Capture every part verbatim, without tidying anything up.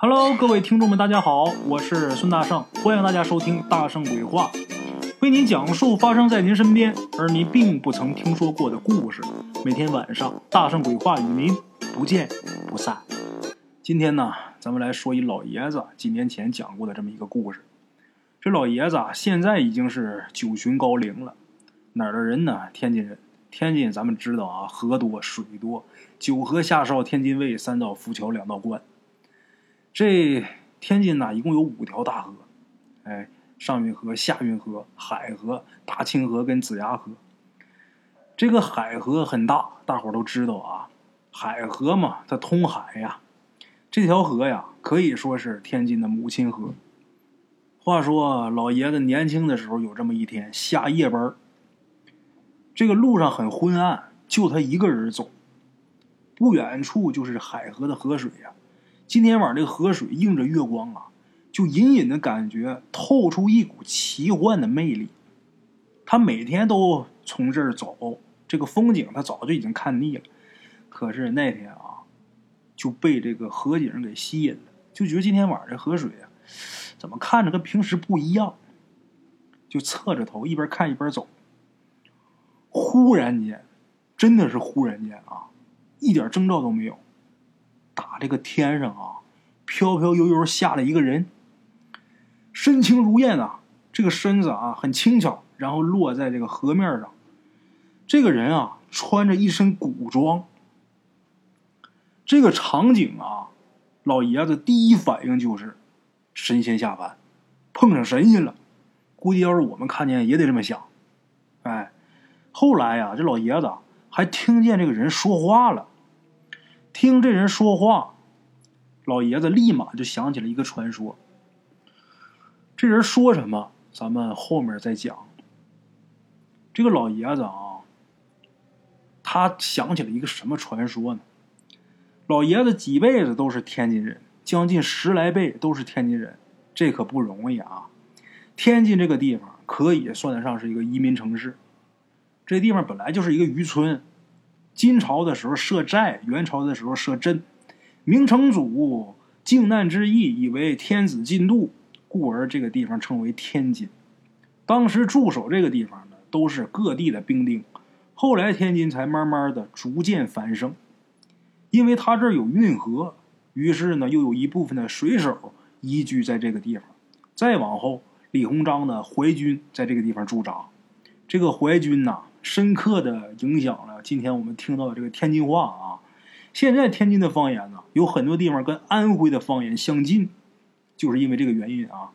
Hello， 各位听众们，大家好，我是孙大圣，欢迎大家收听《大圣鬼话》，为您讲述发生在您身边而您并不曾听说过的故事。每天晚上，《大圣鬼话》与您不见不散。今天呢，咱们来说一老爷子几年前讲过的这么一个故事。这老爷子啊，现在已经是九旬高龄了。哪儿的人呢？天津人。天津咱们知道啊，河多水多，九河下哨天津卫，三道浮桥，两道关。这天津呢，一共有五条大河，哎，上运河、下运河、海河、大清河跟子牙河。这个海河很大，大伙都知道啊，海河嘛，它通海呀。这条河呀，可以说是天津的母亲河。话说老爷子年轻的时候，有这么一天下夜班，这个路上很昏暗，就他一个人走，不远处就是海河的河水呀、啊。今天晚上这个河水映着月光啊，就隐隐的感觉透出一股奇幻的魅力。他每天都从这儿走，这个风景他早就已经看腻了，可是那天啊，就被这个河景给吸引了，就觉得今天晚上这河水啊，怎么看着跟平时不一样，就侧着头一边看一边走。忽然间，真的是忽然间啊，一点征兆都没有。打这个天上啊，飘飘悠悠下了一个人，身轻如燕啊，这个身子啊很轻巧，然后落在这个河面上。这个人啊穿着一身古装。这个场景啊，老爷子第一反应就是神仙下凡，碰上神仙了，估计要是我们看见也得这么想。哎，后来呀、啊，这老爷子还听见这个人说话了。听这人说话，老爷子立马就想起了一个传说。这人说什么咱们后面再讲。这个老爷子啊，他想起了一个什么传说呢？老爷子几辈子都是天津人，将近十来辈都是天津人，这可不容易啊。天津这个地方可以算得上是一个移民城市，这地方本来就是一个渔村，金朝的时候设寨，元朝的时候设镇。明成祖靖难之役，以为天子进度，故而这个地方称为天津。当时驻守这个地方的都是各地的兵丁，后来天津才慢慢的逐渐繁盛。因为他这儿有运河，于是呢又有一部分的水手移居在这个地方。再往后，李鸿章的淮军在这个地方驻扎。这个淮军呢、啊，深刻的影响了今天我们听到的这个天津话啊。现在天津的方言呢，有很多地方跟安徽的方言相近，就是因为这个原因啊。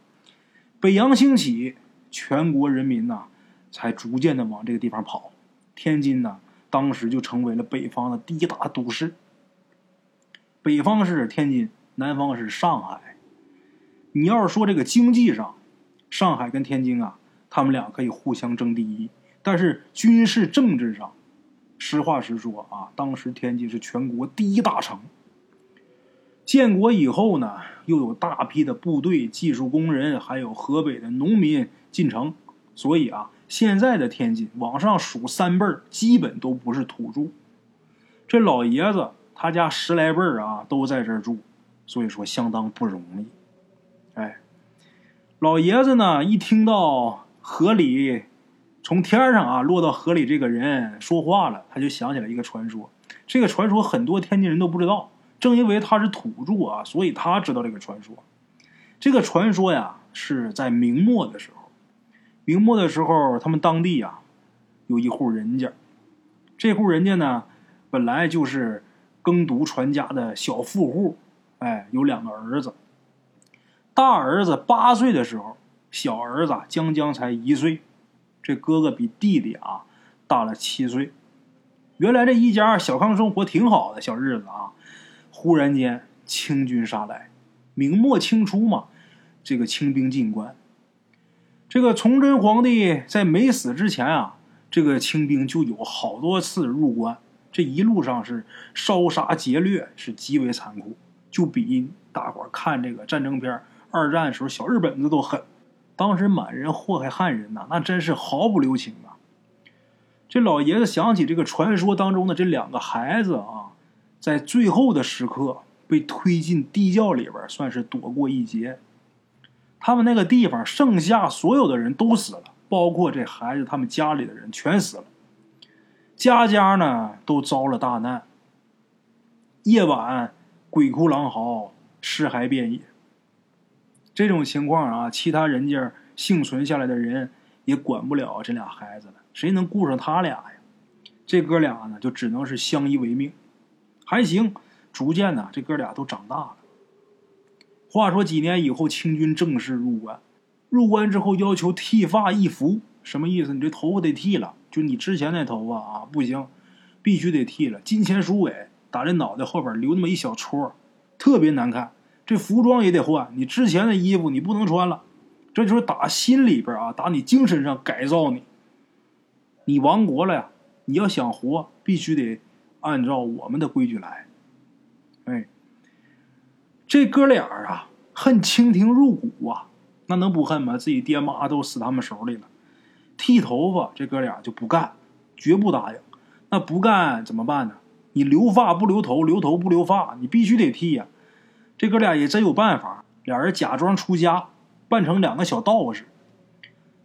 北洋兴起，全国人民呢、啊、才逐渐的往这个地方跑，天津呢当时就成为了北方的第一大都市。北方是天津，南方是上海。你要是说这个经济上，上海跟天津啊，他们俩可以互相争第一。但是军事政治上，实话实说啊，当时天津是全国第一大城。建国以后呢，又有大批的部队、技术工人，还有河北的农民进城，所以啊，现在的天津往上数三辈儿，基本都不是土著。这老爷子他家十来辈儿啊，都在这儿住，所以说相当不容易。哎，老爷子呢，一听到河里。从天上啊落到河里这个人说话了，他就想起来一个传说。这个传说很多天津人都不知道，正因为他是土著啊，所以他知道这个传说。这个传说呀是在明末的时候，明末的时候他们当地啊有一户人家，这户人家呢本来就是耕读传家的小富户，哎，有两个儿子，大儿子八岁的时候，小儿子将将才一岁。这哥哥比弟弟啊大了七岁。原来这一家小康生活挺好的小日子啊，忽然间清军杀来，明末清初嘛，这个清兵进关。这个崇祯皇帝在没死之前啊，这个清兵就有好多次入关，这一路上是烧杀劫掠，是极为残酷，就比大伙看这个战争片二战的时候小日本子都狠。当时满人祸害汉人呐、啊，那真是毫不留情啊！这老爷子想起这个传说当中的这两个孩子啊，在最后的时刻被推进地窖里边算是躲过一劫。他们那个地方剩下所有的人都死了，包括这孩子他们家里的人全死了，家家呢都遭了大难。夜晚鬼哭狼嚎，尸骸遍野。这种情况啊，其他人家幸存下来的人也管不了这俩孩子了，谁能顾上他俩呀？这哥俩呢就只能是相依为命。还行，逐渐呢这哥俩都长大了。话说几年以后，清军正式入关，入关之后要求剃发易服。什么意思？你这头发得剃了，就你之前那头发啊不行，必须得剃了，金钱鼠尾打在脑袋后边留那么一小撮，特别难看。这服装也得换，你之前的衣服你不能穿了，这就是打心里边啊，打你精神上改造你。你亡国了呀，你要想活必须得按照我们的规矩来。哎，这哥俩啊恨清廷入骨啊，那能不恨吗？自己爹妈都死他们手里了。剃头发这哥俩就不干，绝不答应。那不干怎么办呢？你留发不留头，留头不留发，你必须得剃呀、啊。这哥俩也真有办法，俩人假装出家，扮成两个小道士。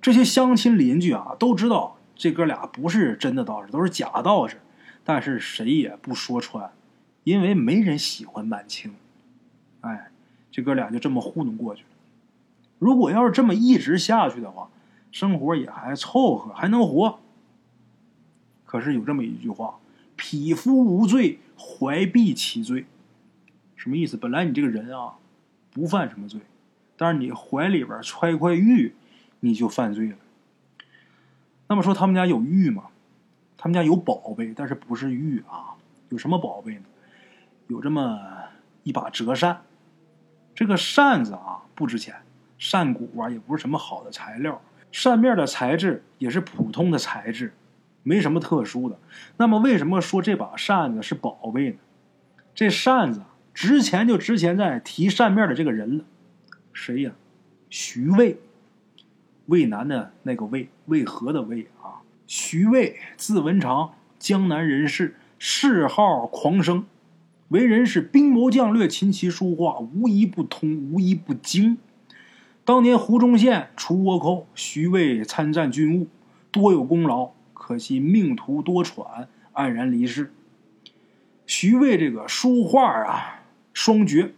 这些乡亲邻居啊都知道这哥俩不是真的道士，都是假道士，但是谁也不说穿，因为没人喜欢满清。哎，这哥俩就这么糊弄过去了。如果要是这么一直下去的话，生活也还凑合，还能活。可是有这么一句话，匹夫无罪，怀璧其罪。什么意思？本来你这个人啊不犯什么罪，但是你怀里边揣块玉，你就犯罪了。那么说他们家有玉吗？他们家有宝贝，但是不是玉啊。有什么宝贝呢？有这么一把折扇。这个扇子啊不值钱，扇骨啊也不是什么好的材料，扇面的材质也是普通的材质，没什么特殊的。那么为什么说这把扇子是宝贝呢？这扇子值钱就值钱在提扇面的这个人了。谁呀？徐渭，渭南的那个渭，渭河的渭啊。徐渭字文长，江南人士，谥号狂生，为人是兵谋将略，琴棋书画，无一不通，无一不精。当年湖中县除倭寇，徐渭参战军务，多有功劳，可惜命途多舛，黯然离世。徐渭这个书画啊双绝，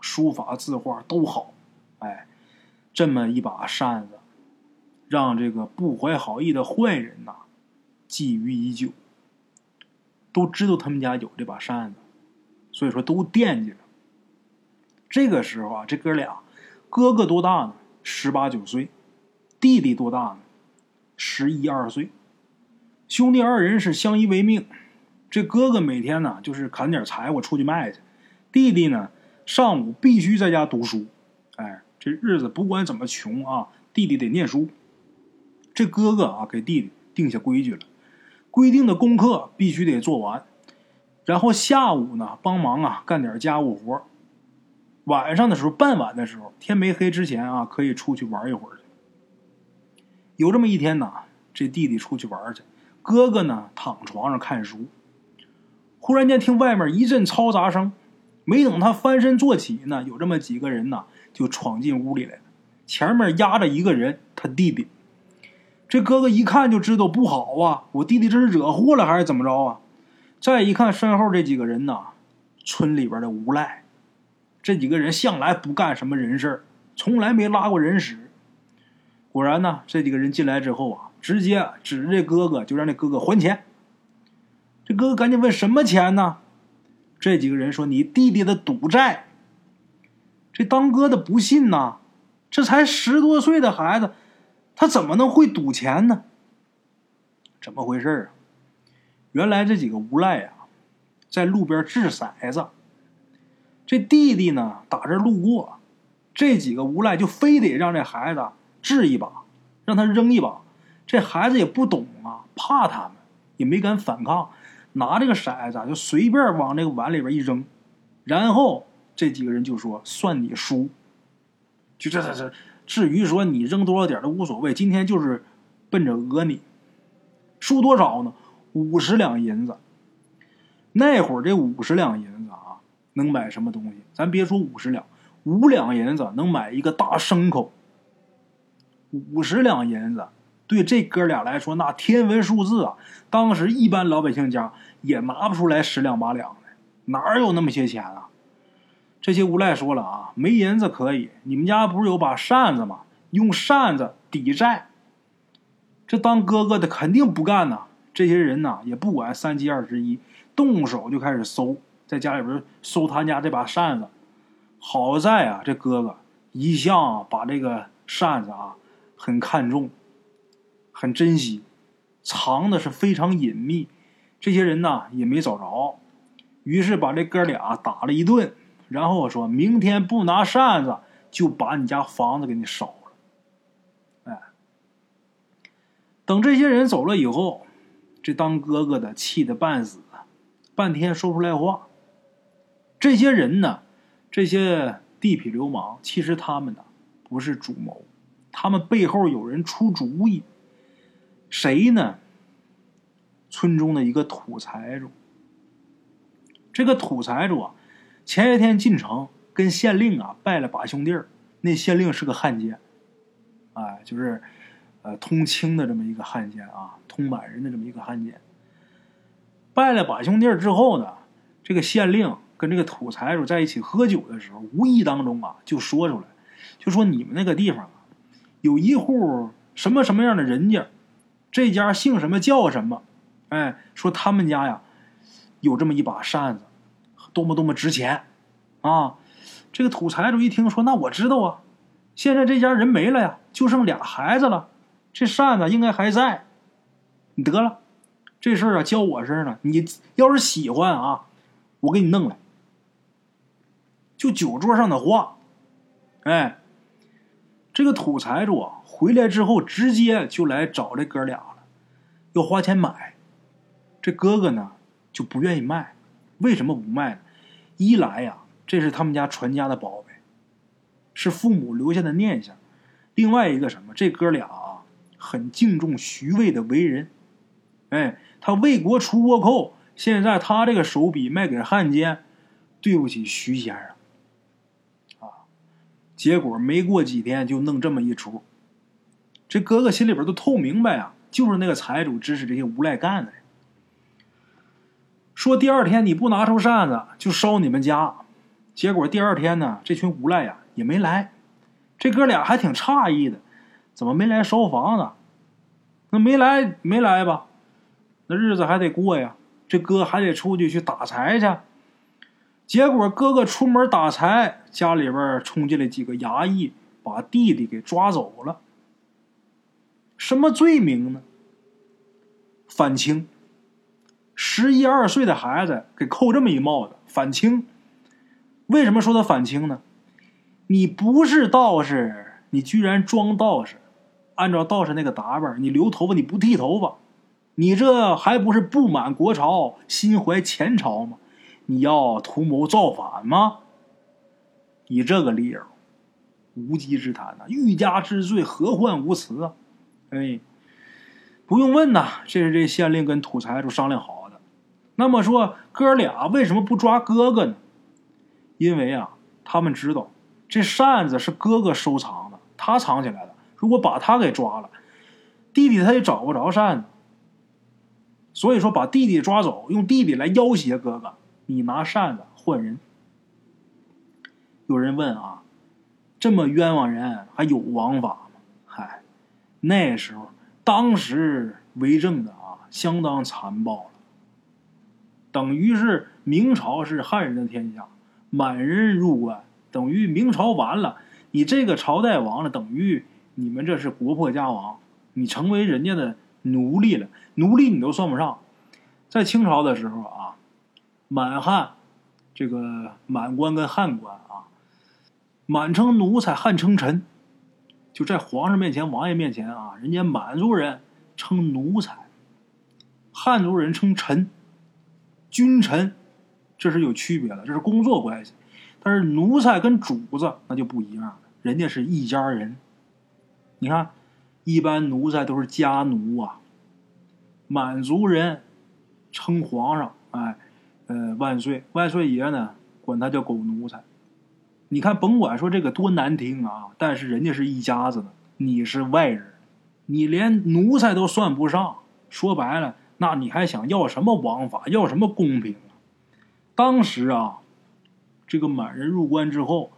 书法字画都好。哎，这么一把扇子让这个不怀好意的坏人呐、啊、觊觎已久。都知道他们家有这把扇子，所以说都惦记着。这个时候啊，这哥俩哥哥多大呢？十八九岁。弟弟多大呢？十一二岁。兄弟二人是相依为命。这哥哥每天呢就是砍点柴火出去卖去，弟弟呢上午必须在家读书。哎，这日子不管怎么穷啊，弟弟得念书。这哥哥啊给弟弟定下规矩了，规定的功课必须得做完，然后下午呢帮忙啊干点家务活，晚上的时候傍晚的时候天没黑之前啊可以出去玩一会儿去。有这么一天呢，这弟弟出去玩去，哥哥呢躺床上看书。忽然间听外面一阵嘈杂声，没等他翻身坐起呢，有这么几个人呢就闯进屋里来了，前面压着一个人，他弟弟。这哥哥一看就知道不好啊，我弟弟这是惹祸了还是怎么着啊？再一看身后这几个人呢，村里边的无赖，这几个人向来不干什么人事，从来没拉过人屎。果然呢，这几个人进来之后啊，直接指着这哥哥就让这哥哥还钱。这哥哥赶紧问什么钱呢？这几个人说你弟弟的赌债。这当哥的不信呐，这才十多岁的孩子，他怎么能会赌钱呢？怎么回事啊？原来这几个无赖啊，在路边掷骰子。这弟弟呢，打这路过，这几个无赖就非得让这孩子掷一把，让他扔一把。这孩子也不懂啊，怕他们，也没敢反抗，拿这个骰子就随便往这个碗里边一扔，然后这几个人就说：“算你输。”就这这这。至于说你扔多少点都无所谓，今天就是奔着讹你。输多少呢？五十两银子。那会儿这五十两银子啊，能买什么东西？咱别说五十两，五两银子能买一个大牲口。五十两银子对这哥俩来说那天文数字啊，当时一般老百姓家也拿不出来十两八两的，哪有那么些钱啊？这些无赖说了啊，没银子可以，你们家不是有把扇子吗？用扇子抵债。这当哥哥的肯定不干呐，这些人呐也不管三七二十一，动手就开始搜，在家里边搜他家这把扇子。好在啊，这哥哥一向把这个扇子啊很看重，很珍惜，藏的是非常隐秘。这些人呐也没找着，于是把这哥俩打了一顿，然后我说明天不拿扇子就把你家房子给你烧了。哎，等这些人走了以后，这当哥哥的气得半死，半天说不出来话。这些人呢，这些地痞流氓，其实他们呢不是主谋，他们背后有人出主意。谁呢？村中的一个土财主。这个土财主啊，前些天进城跟县令啊拜了把兄弟儿，那县令是个汉奸，哎，就是呃通清的这么一个汉奸啊，通满人的这么一个汉奸。拜了把兄弟儿之后呢，这个县令跟这个土财主在一起喝酒的时候，无意当中啊就说出来，就说你们那个地方啊，有一户什么什么样的人家，这家姓什么叫什么，哎，说他们家呀有这么一把扇子，多么多么值钱啊。这个土财主一听说，那我知道啊，现在这家人没了呀，就剩俩孩子了，这扇子应该还在，你得了，这事儿啊交我身上，你要是喜欢啊，我给你弄来。就酒桌上的话，哎，这个土财主啊回来之后直接就来找这哥俩了，要花钱买。这哥哥呢就不愿意卖，为什么不卖呢？一来呀，这是他们家传家的宝贝，是父母留下的念想；另外一个什么，这哥俩啊很敬重徐渭的为人，哎，他为国除倭寇，现在他这个手笔卖给汉奸，对不起徐先生啊。结果没过几天就弄这么一出，这哥哥心里边都透明白啊，就是那个财主指使这些无赖干的。说第二天你不拿出扇子就烧你们家，结果第二天呢，这群无赖呀也没来。这哥俩还挺诧异的，怎么没来烧房子？那没来没来吧，那日子还得过呀，这哥还得出去去打柴去。结果哥哥出门打柴，家里边冲进来几个衙役，把弟弟给抓走了。什么罪名呢？反清。十一二岁的孩子给扣这么一帽子，反清。为什么说他反清呢？你不是道士，你居然装道士，按照道士那个打扮，你留头发你不剃头发，你这还不是不满国朝，心怀前朝吗？你要图谋造反吗？以这个理由，无稽之谈啊，欲加之罪，何患无辞啊！哎，不用问呐、啊，这是这县令跟土财主商量好。那么说哥俩为什么不抓哥哥呢？因为啊他们知道这扇子是哥哥收藏的，他藏起来的，如果把他给抓了，弟弟他也找不着扇子，所以说把弟弟抓走，用弟弟来要挟哥哥，你拿扇子换人。有人问啊，这么冤枉人还有王法吗？嗨，那时候当时为政的啊相当残暴了，等于是明朝是汉人的天下，满人入关，等于明朝完了，你这个朝代亡了，等于你们这是国破家亡，你成为人家的奴隶了，奴隶你都算不上。在清朝的时候啊，满汉这个满官跟汉官啊，满称奴才，汉称臣，就在皇上面前王爷面前啊，人家满族人称奴才，汉族人称臣，君臣这是有区别的，这是工作关系。但是奴才跟主子那就不一样了，人家是一家人。你看一般奴才都是家奴啊，满族人称皇上哎呃万岁，万岁爷呢管他叫狗奴才。你看，甭管说这个多难听啊，但是人家是一家子的，你是外人，你连奴才都算不上，说白了，那你还想要什么王法，要什么公平啊？当时啊，这个满人入关之后，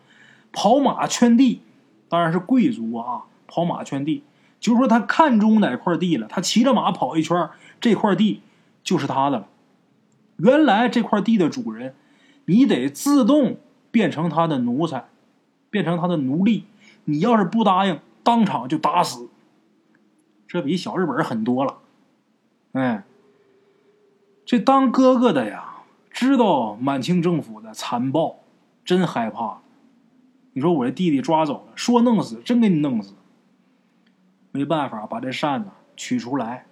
跑马圈地，当然是贵族啊，跑马圈地，就是说他看中哪块地了，他骑着马跑一圈，这块地就是他的了。原来这块地的主人，你得自动变成他的奴才，变成他的奴隶。你要是不答应，当场就打死。这比小日本狠多了。哎，这当哥哥的呀，知道满清政府的残暴，真害怕。你说我这弟弟抓走了，说弄死，真给你弄死。没办法，把这扇子取出来，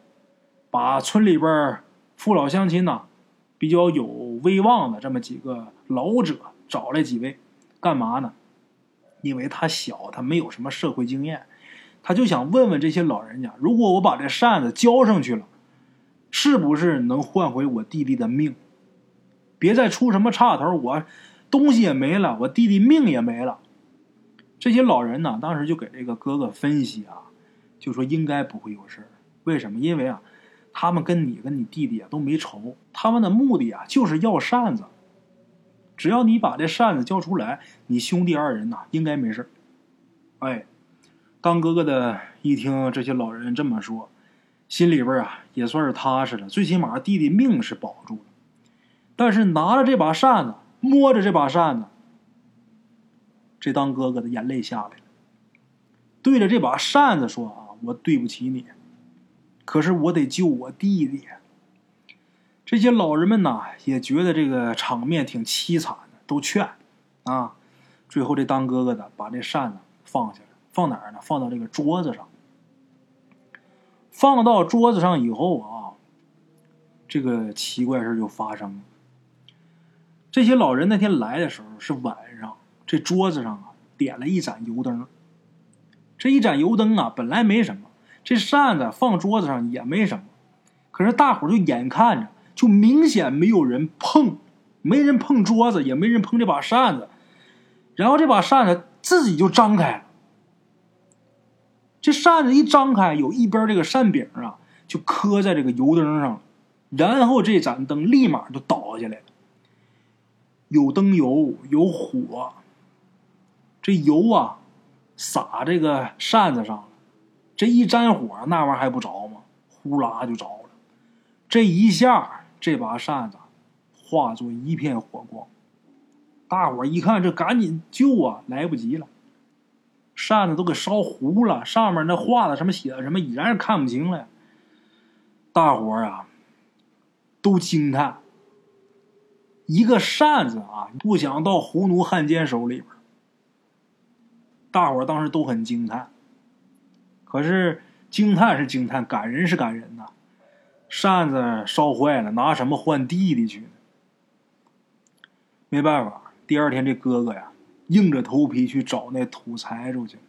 把村里边父老乡亲呐、啊。比较有威望的这么几个老者找来几位，干嘛呢？因为他小，他没有什么社会经验，他就想问问这些老人家，如果我把这扇子交上去了，是不是能换回我弟弟的命？别再出什么岔头，我东西也没了，我弟弟命也没了。这些老人呢，当时就给这个哥哥分析啊，就说应该不会有事儿。为什么？因为啊，他们跟你跟你弟弟啊都没仇，他们的目的啊就是要扇子。只要你把这扇子交出来，你兄弟二人呐、啊、应该没事。哎，当哥哥的一听这些老人这么说，心里边啊也算是踏实了，最起码弟弟命是保住了。但是拿着这把扇子，摸着这把扇子，这当哥哥的眼泪下来了，对着这把扇子说啊，我对不起你。可是我得救我弟弟。这些老人们呐，也觉得这个场面挺凄惨的，都劝啊。最后这当哥哥的把这扇子放下来，放哪儿呢？放到这个桌子上。放到桌子上以后啊，这个奇怪事就发生了。这些老人那天来的时候是晚上，这桌子上啊点了一盏油灯。这一盏油灯啊本来没什么，这扇子放桌子上也没什么，可是大伙就眼看着就明显没有人碰，没人碰桌子，也没人碰这把扇子，然后这把扇子自己就张开了。这扇子一张开，有一边这个扇柄啊就磕在这个油灯上了，然后这盏灯立马就倒下来了。有灯油有火，这油啊洒这个扇子上了，这一沾火，那玩意还不着吗？呼啦就着了。这一下，这把扇子化作一片火光。大伙一看，这赶紧救啊，来不及了。扇子都给烧糊了，上面那画的什么写的什么，已然是看不清了。大伙啊，都惊叹：一个扇子啊，不想到胡奴汉奸手里边。大伙当时都很惊叹。可是惊叹是惊叹，感人是感人呐、啊。扇子烧坏了，拿什么换弟弟去呢？没办法，第二天这哥哥呀，硬着头皮去找那土财主去了，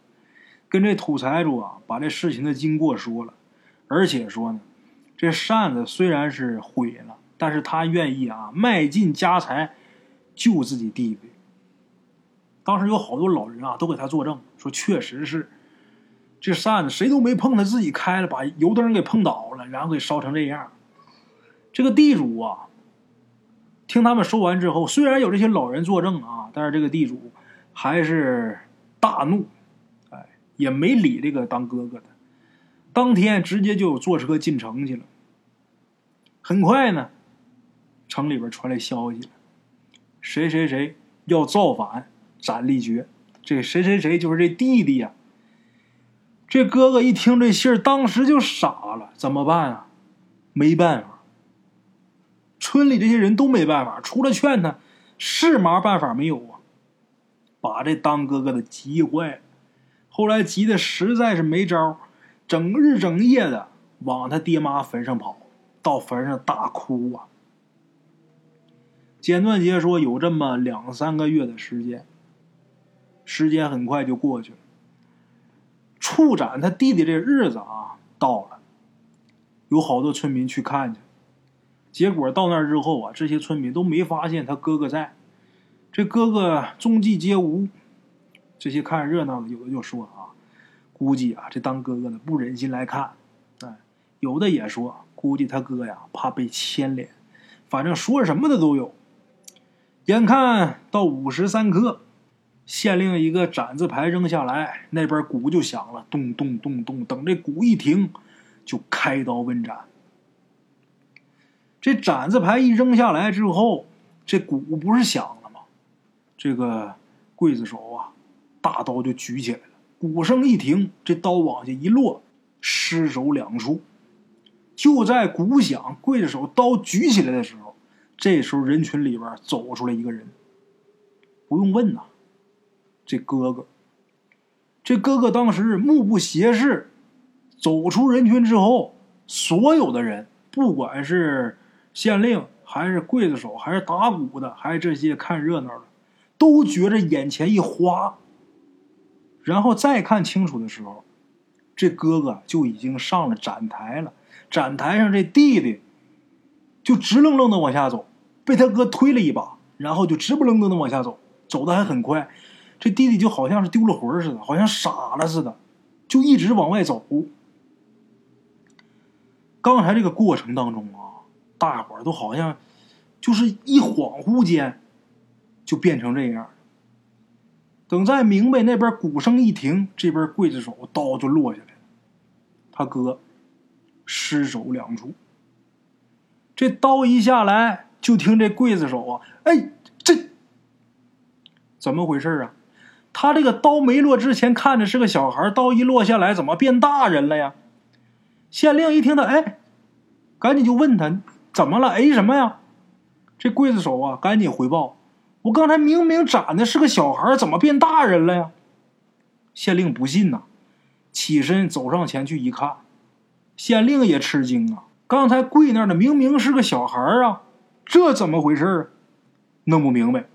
跟这土财主啊，把这事情的经过说了，而且说呢，这扇子虽然是毁了，但是他愿意啊，卖尽家财救自己弟弟。当时有好多老人啊，都给他作证，说确实是。这扇子谁都没碰，他自己开了，把油灯给碰倒了，然后给烧成这样。这个地主啊，听他们说完之后，虽然有这些老人作证啊，但是这个地主还是大怒，哎，也没理这个当哥哥的。当天直接就坐车进城去了。很快呢，城里边传来消息了，谁谁谁要造反，斩立决。这谁谁谁就是这弟弟啊。这哥哥一听这信儿，当时就傻了，怎么办啊？没办法，村里这些人都没办法，除了劝他，是嘛办法没有啊？把这当哥哥的急坏了，后来急得实在是没招，整日整夜的往他爹妈坟上跑，到坟上大哭啊。简短截说，有这么两三个月的时间，时间很快就过去了。处斩他弟弟这日子啊到了，有好多村民去看去，结果到那儿之后啊，这些村民都没发现他哥哥在，这哥哥踪迹皆无。这些看热闹的有的就说啊，估计啊这当哥哥的不忍心来看，哎，有的也说估计他哥呀怕被牵连，反正说什么的都有。眼看到午时三刻，县令一个斩字牌扔下来，那边鼓就响了，咚咚咚咚，等这鼓一停就开刀问斩。这斩字牌一扔下来之后，这鼓不是响了吗？这个刽子手啊大刀就举起来了，鼓声一停，这刀往下一落，失手两出。就在鼓响，刽子手刀举起来的时候，这时候人群里边走出来一个人，不用问呐、啊，这哥哥，这哥哥当时目不斜视，走出人群之后，所有的人，不管是县令，还是刽子手，还是打鼓的，还是这些看热闹的，都觉着眼前一花。然后再看清楚的时候，这哥哥就已经上了展台了，展台上这弟弟就直愣愣的往下走。被他哥推了一把，然后就直不愣愣的往下走，走的还很快。这弟弟就好像是丢了魂似的，好像傻了似的，就一直往外走。刚才这个过程当中啊，大伙儿都好像就是一恍惚间就变成这样。等再明白，那边鼓声一停，这边刽子手刀就落下来了，他哥失手两处。这刀一下来，就听这刽子手啊，哎，这怎么回事啊？他这个刀没落之前看着是个小孩，刀一落下来，怎么变大人了呀？县令一听他，哎，赶紧就问他怎么了？哎，什么呀？这刽子手啊，赶紧回报，我刚才明明斩的是个小孩，怎么变大人了呀？县令不信呐、啊，起身走上前去一看，县令也吃惊啊。刚才跪那儿的明明是个小孩啊，这怎么回事啊？弄不明白。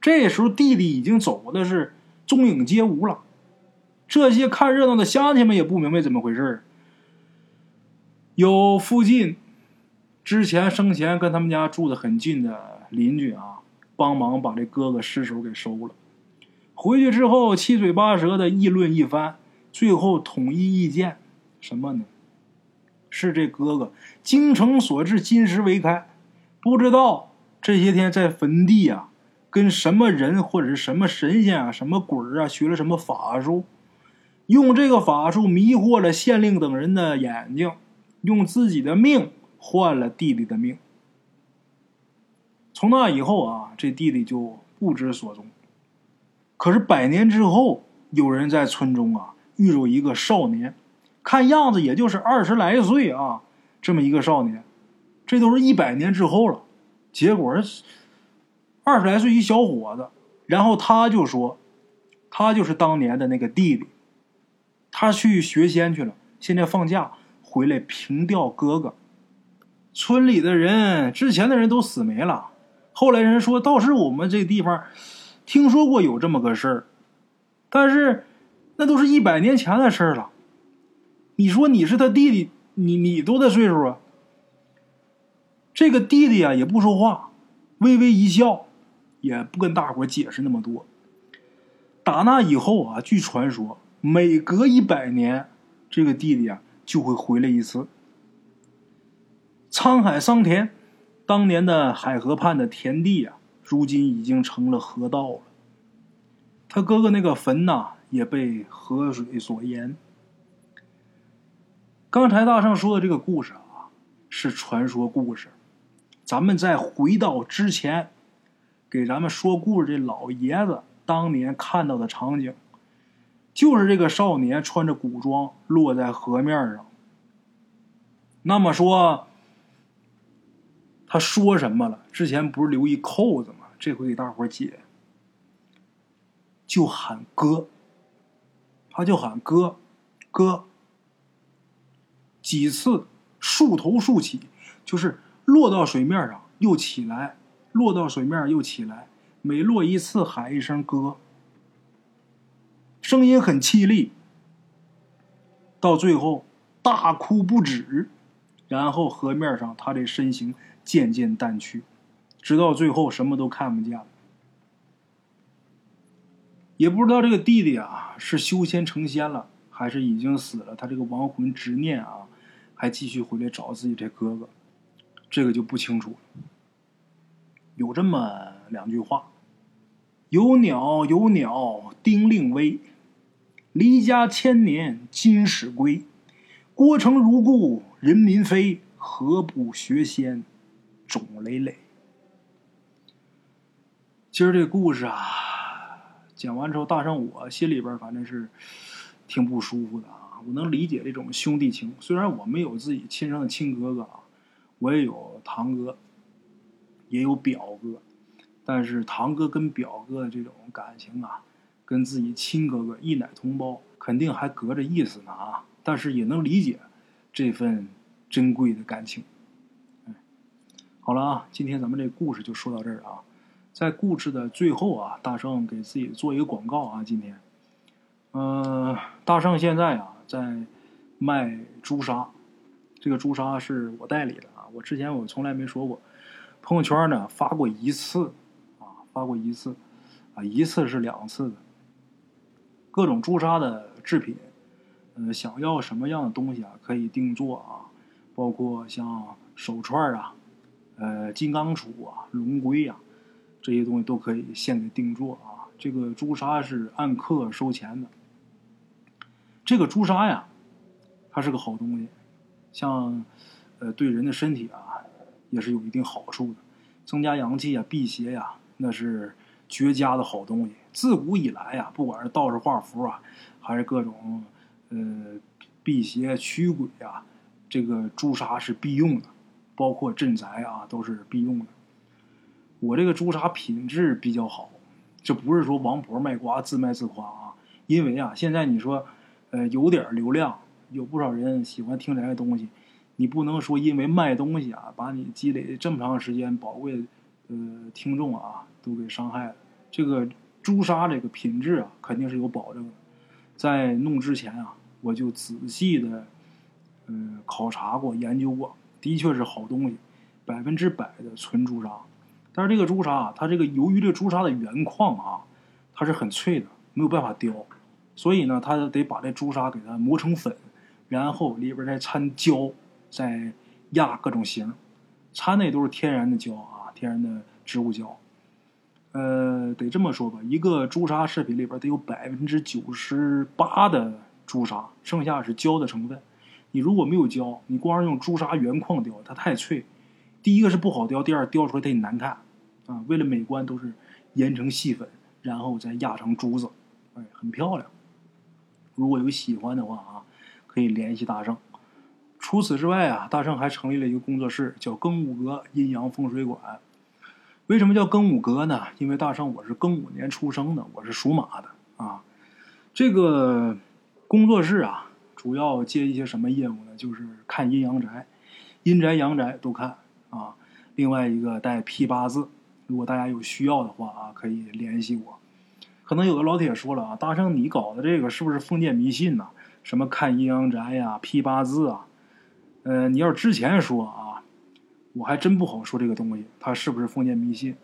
这时候弟弟已经走的是踪影皆无了，这些看热闹的乡亲们也不明白怎么回事。有附近之前生前跟他们家住的很近的邻居啊，帮忙把这哥哥尸首给收了。回去之后七嘴八舌的议论一番，最后统一意见什么呢？是这哥哥精诚所至，金石为开，不知道这些天在坟地啊跟什么人或者是什么神仙啊什么鬼啊学了什么法术，用这个法术迷惑了县令等人的眼睛，用自己的命换了弟弟的命。从那以后啊，这弟弟就不知所踪。可是百年之后，有人在村中啊遇着一个少年，看样子也就是二十来岁啊，这么一个少年，这都是一百年之后了。结果二十来岁一小伙子，然后他就说，他就是当年的那个弟弟，他去学仙去了，现在放假回来凭吊哥哥。村里的人，之前的人都死没了，后来人说倒是我们这地方听说过有这么个事儿，但是那都是一百年前的事儿了。你说你是他弟弟，你你多大岁数啊？这个弟弟啊也不说话，微微一笑，也不跟大伙解释那么多。打那以后啊，据传说每隔一百年，这个弟弟啊就会回来一次。沧海桑田，当年的海河畔的田地啊，如今已经成了河道了。他哥哥那个坟呐、啊，也被河水所淹。刚才大圣说的这个故事啊，是传说故事。咱们再回到之前，给咱们说故事这老爷子当年看到的场景，就是这个少年穿着古装落在河面上。那么说，他说什么了？之前不是留一扣子吗？这回给大伙解，就喊哥，他就喊哥，哥。几次竖头竖起，就是落到水面上又起来，落到水面又起来，每落一次喊一声哥，声音很凄厉，到最后大哭不止，然后河面上他这身形渐渐淡去，直到最后什么都看不见了，也不知道这个弟弟啊是修仙成仙了，还是已经死了，他这个亡魂执念啊还继续回来找自己这哥哥，这个就不清楚了。有这么两句话：有鸟有鸟丁令威，离家千年今始归，郭城如故人民非，何不学仙种累累。今儿这故事啊讲完之后，大圣我心里边反正是挺不舒服的啊，我能理解这种兄弟情，虽然我没有自己亲生的亲哥哥啊，我也有堂哥也有表哥，但是堂哥跟表哥的这种感情啊跟自己亲哥哥一奶同胞肯定还隔着意思呢啊，但是也能理解这份珍贵的感情。嗯，好了啊，今天咱们这故事就说到这儿啊。在故事的最后啊，大圣给自己做一个广告啊，今天呃，大圣现在啊在卖朱砂，这个朱砂是我代理的啊，我之前我从来没说过，朋友圈呢发过一次啊，发过一次啊，一次是两次的。各种朱砂的制品，呃，想要什么样的东西啊，可以定做啊，包括像手串啊、呃金刚杵啊、龙龟啊这些东西都可以现给定做啊。这个朱砂是按克收钱的。这个朱砂呀，它是个好东西，像呃对人的身体啊。也是有一定好处的，增加阳气啊，辟邪呀、啊，那是绝佳的好东西。自古以来呀、啊，不管是道士画符啊，还是各种呃辟邪驱鬼啊，这个朱砂是必用的，包括镇宅啊都是必用的。我这个朱砂品质比较好，这不是说王婆卖瓜自卖自夸啊，因为啊现在你说呃有点流量，有不少人喜欢听这些东西。你不能说因为卖东西啊，把你积累这么长时间宝贵呃听众啊都给伤害了。这个朱砂这个品质啊肯定是有保证的。在弄之前啊，我就仔细的呃考察过、研究过，的确是好东西，百分之百的纯朱砂。但是这个朱砂，它这个由于这朱砂的原矿啊，它是很脆的，没有办法雕，所以呢，它得把这朱砂给它磨成粉，然后里边再掺胶。在压各种型，掺那都是天然的胶啊，天然的植物胶。呃，得这么说吧，一个朱砂制品里边得有百分之九十八的朱砂，剩下是胶的成分。你如果没有胶，你光是用朱砂原矿雕，它太脆。第一个是不好雕，第二雕出来它也难看啊。为了美观，都是研成细粉，然后再压成珠子，哎，很漂亮。如果有喜欢的话啊，可以联系大圣。除此之外啊，大圣还成立了一个工作室，叫庚午阁阴阳风水馆。为什么叫庚午阁呢？因为大圣我是庚午年出生的，我是属马的啊。这个工作室啊，主要接一些什么业务呢？就是看阴阳宅，阴宅阳宅都看啊。另外一个带批八字，如果大家有需要的话啊，可以联系我。可能有的老铁说了啊，大圣你搞的这个是不是封建迷信呢、啊？什么看阴阳宅呀、啊，批八字啊？呃，你要之前说啊，我还真不好说这个东西它是不是封建迷信。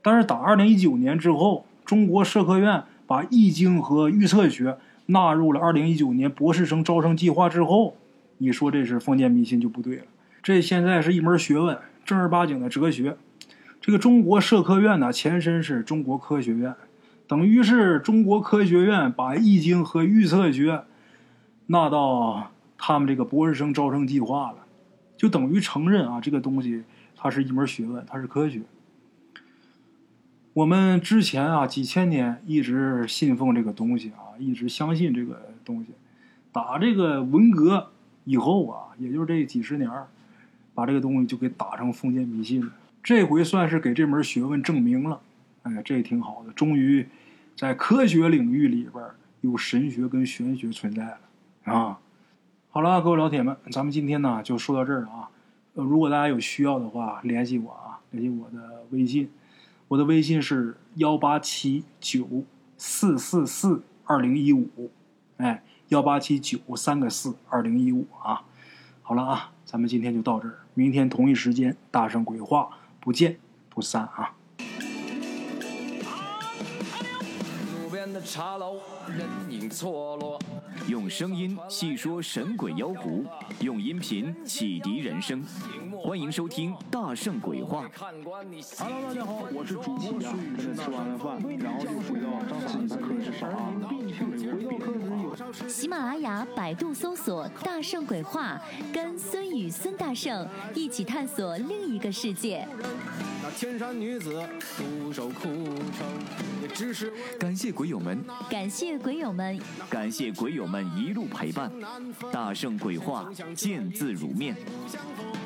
但是打二零一九年之后，中国社科院把易经和预测学纳入了二零一九年博士生招生计划之后，你说这是封建迷信就不对了。这现在是一门学问，正儿八经的哲学。这个中国社科院呢，前身是中国科学院，等于是中国科学院把易经和预测学纳到他们这个博士生招生计划了，就等于承认啊，这个东西它是一门学问，它是科学。我们之前啊几千年一直信奉这个东西啊，一直相信这个东西。打这个文革以后啊，也就是这几十年，把这个东西就给打成封建迷信了。这回算是给这门学问证明了，哎，这也挺好的。终于在科学领域里边有神学跟玄学存在了啊。好了，各位老铁们，咱们今天呢就说到这儿啊。呃，如果大家有需要的话，联系我啊，联系我的微信，我的微信是幺八七九四四四二零一五，哎，幺八七九三个四二零一五啊。好了啊，咱们今天就到这儿，明天同一时间，大圣鬼话，不见不散啊。边的茶楼，人影错落。用声音细说神鬼妖狐，用音频启迪人生。欢迎收听《大圣鬼话》。Hello， 大家好，我是主播梁。吃完了饭，然后就回到自己的课室上啊。回到课室有。喜马拉雅、百度搜索“大圣鬼话”，跟孙宇、孙大圣一起探索另一个世界。那天山女子独守枯城，也只是感谢鬼友们，感谢鬼友们，感谢鬼友们一路陪伴。大圣鬼话，见字如面。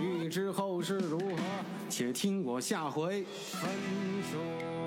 欲知后事如何，且听我下回分说。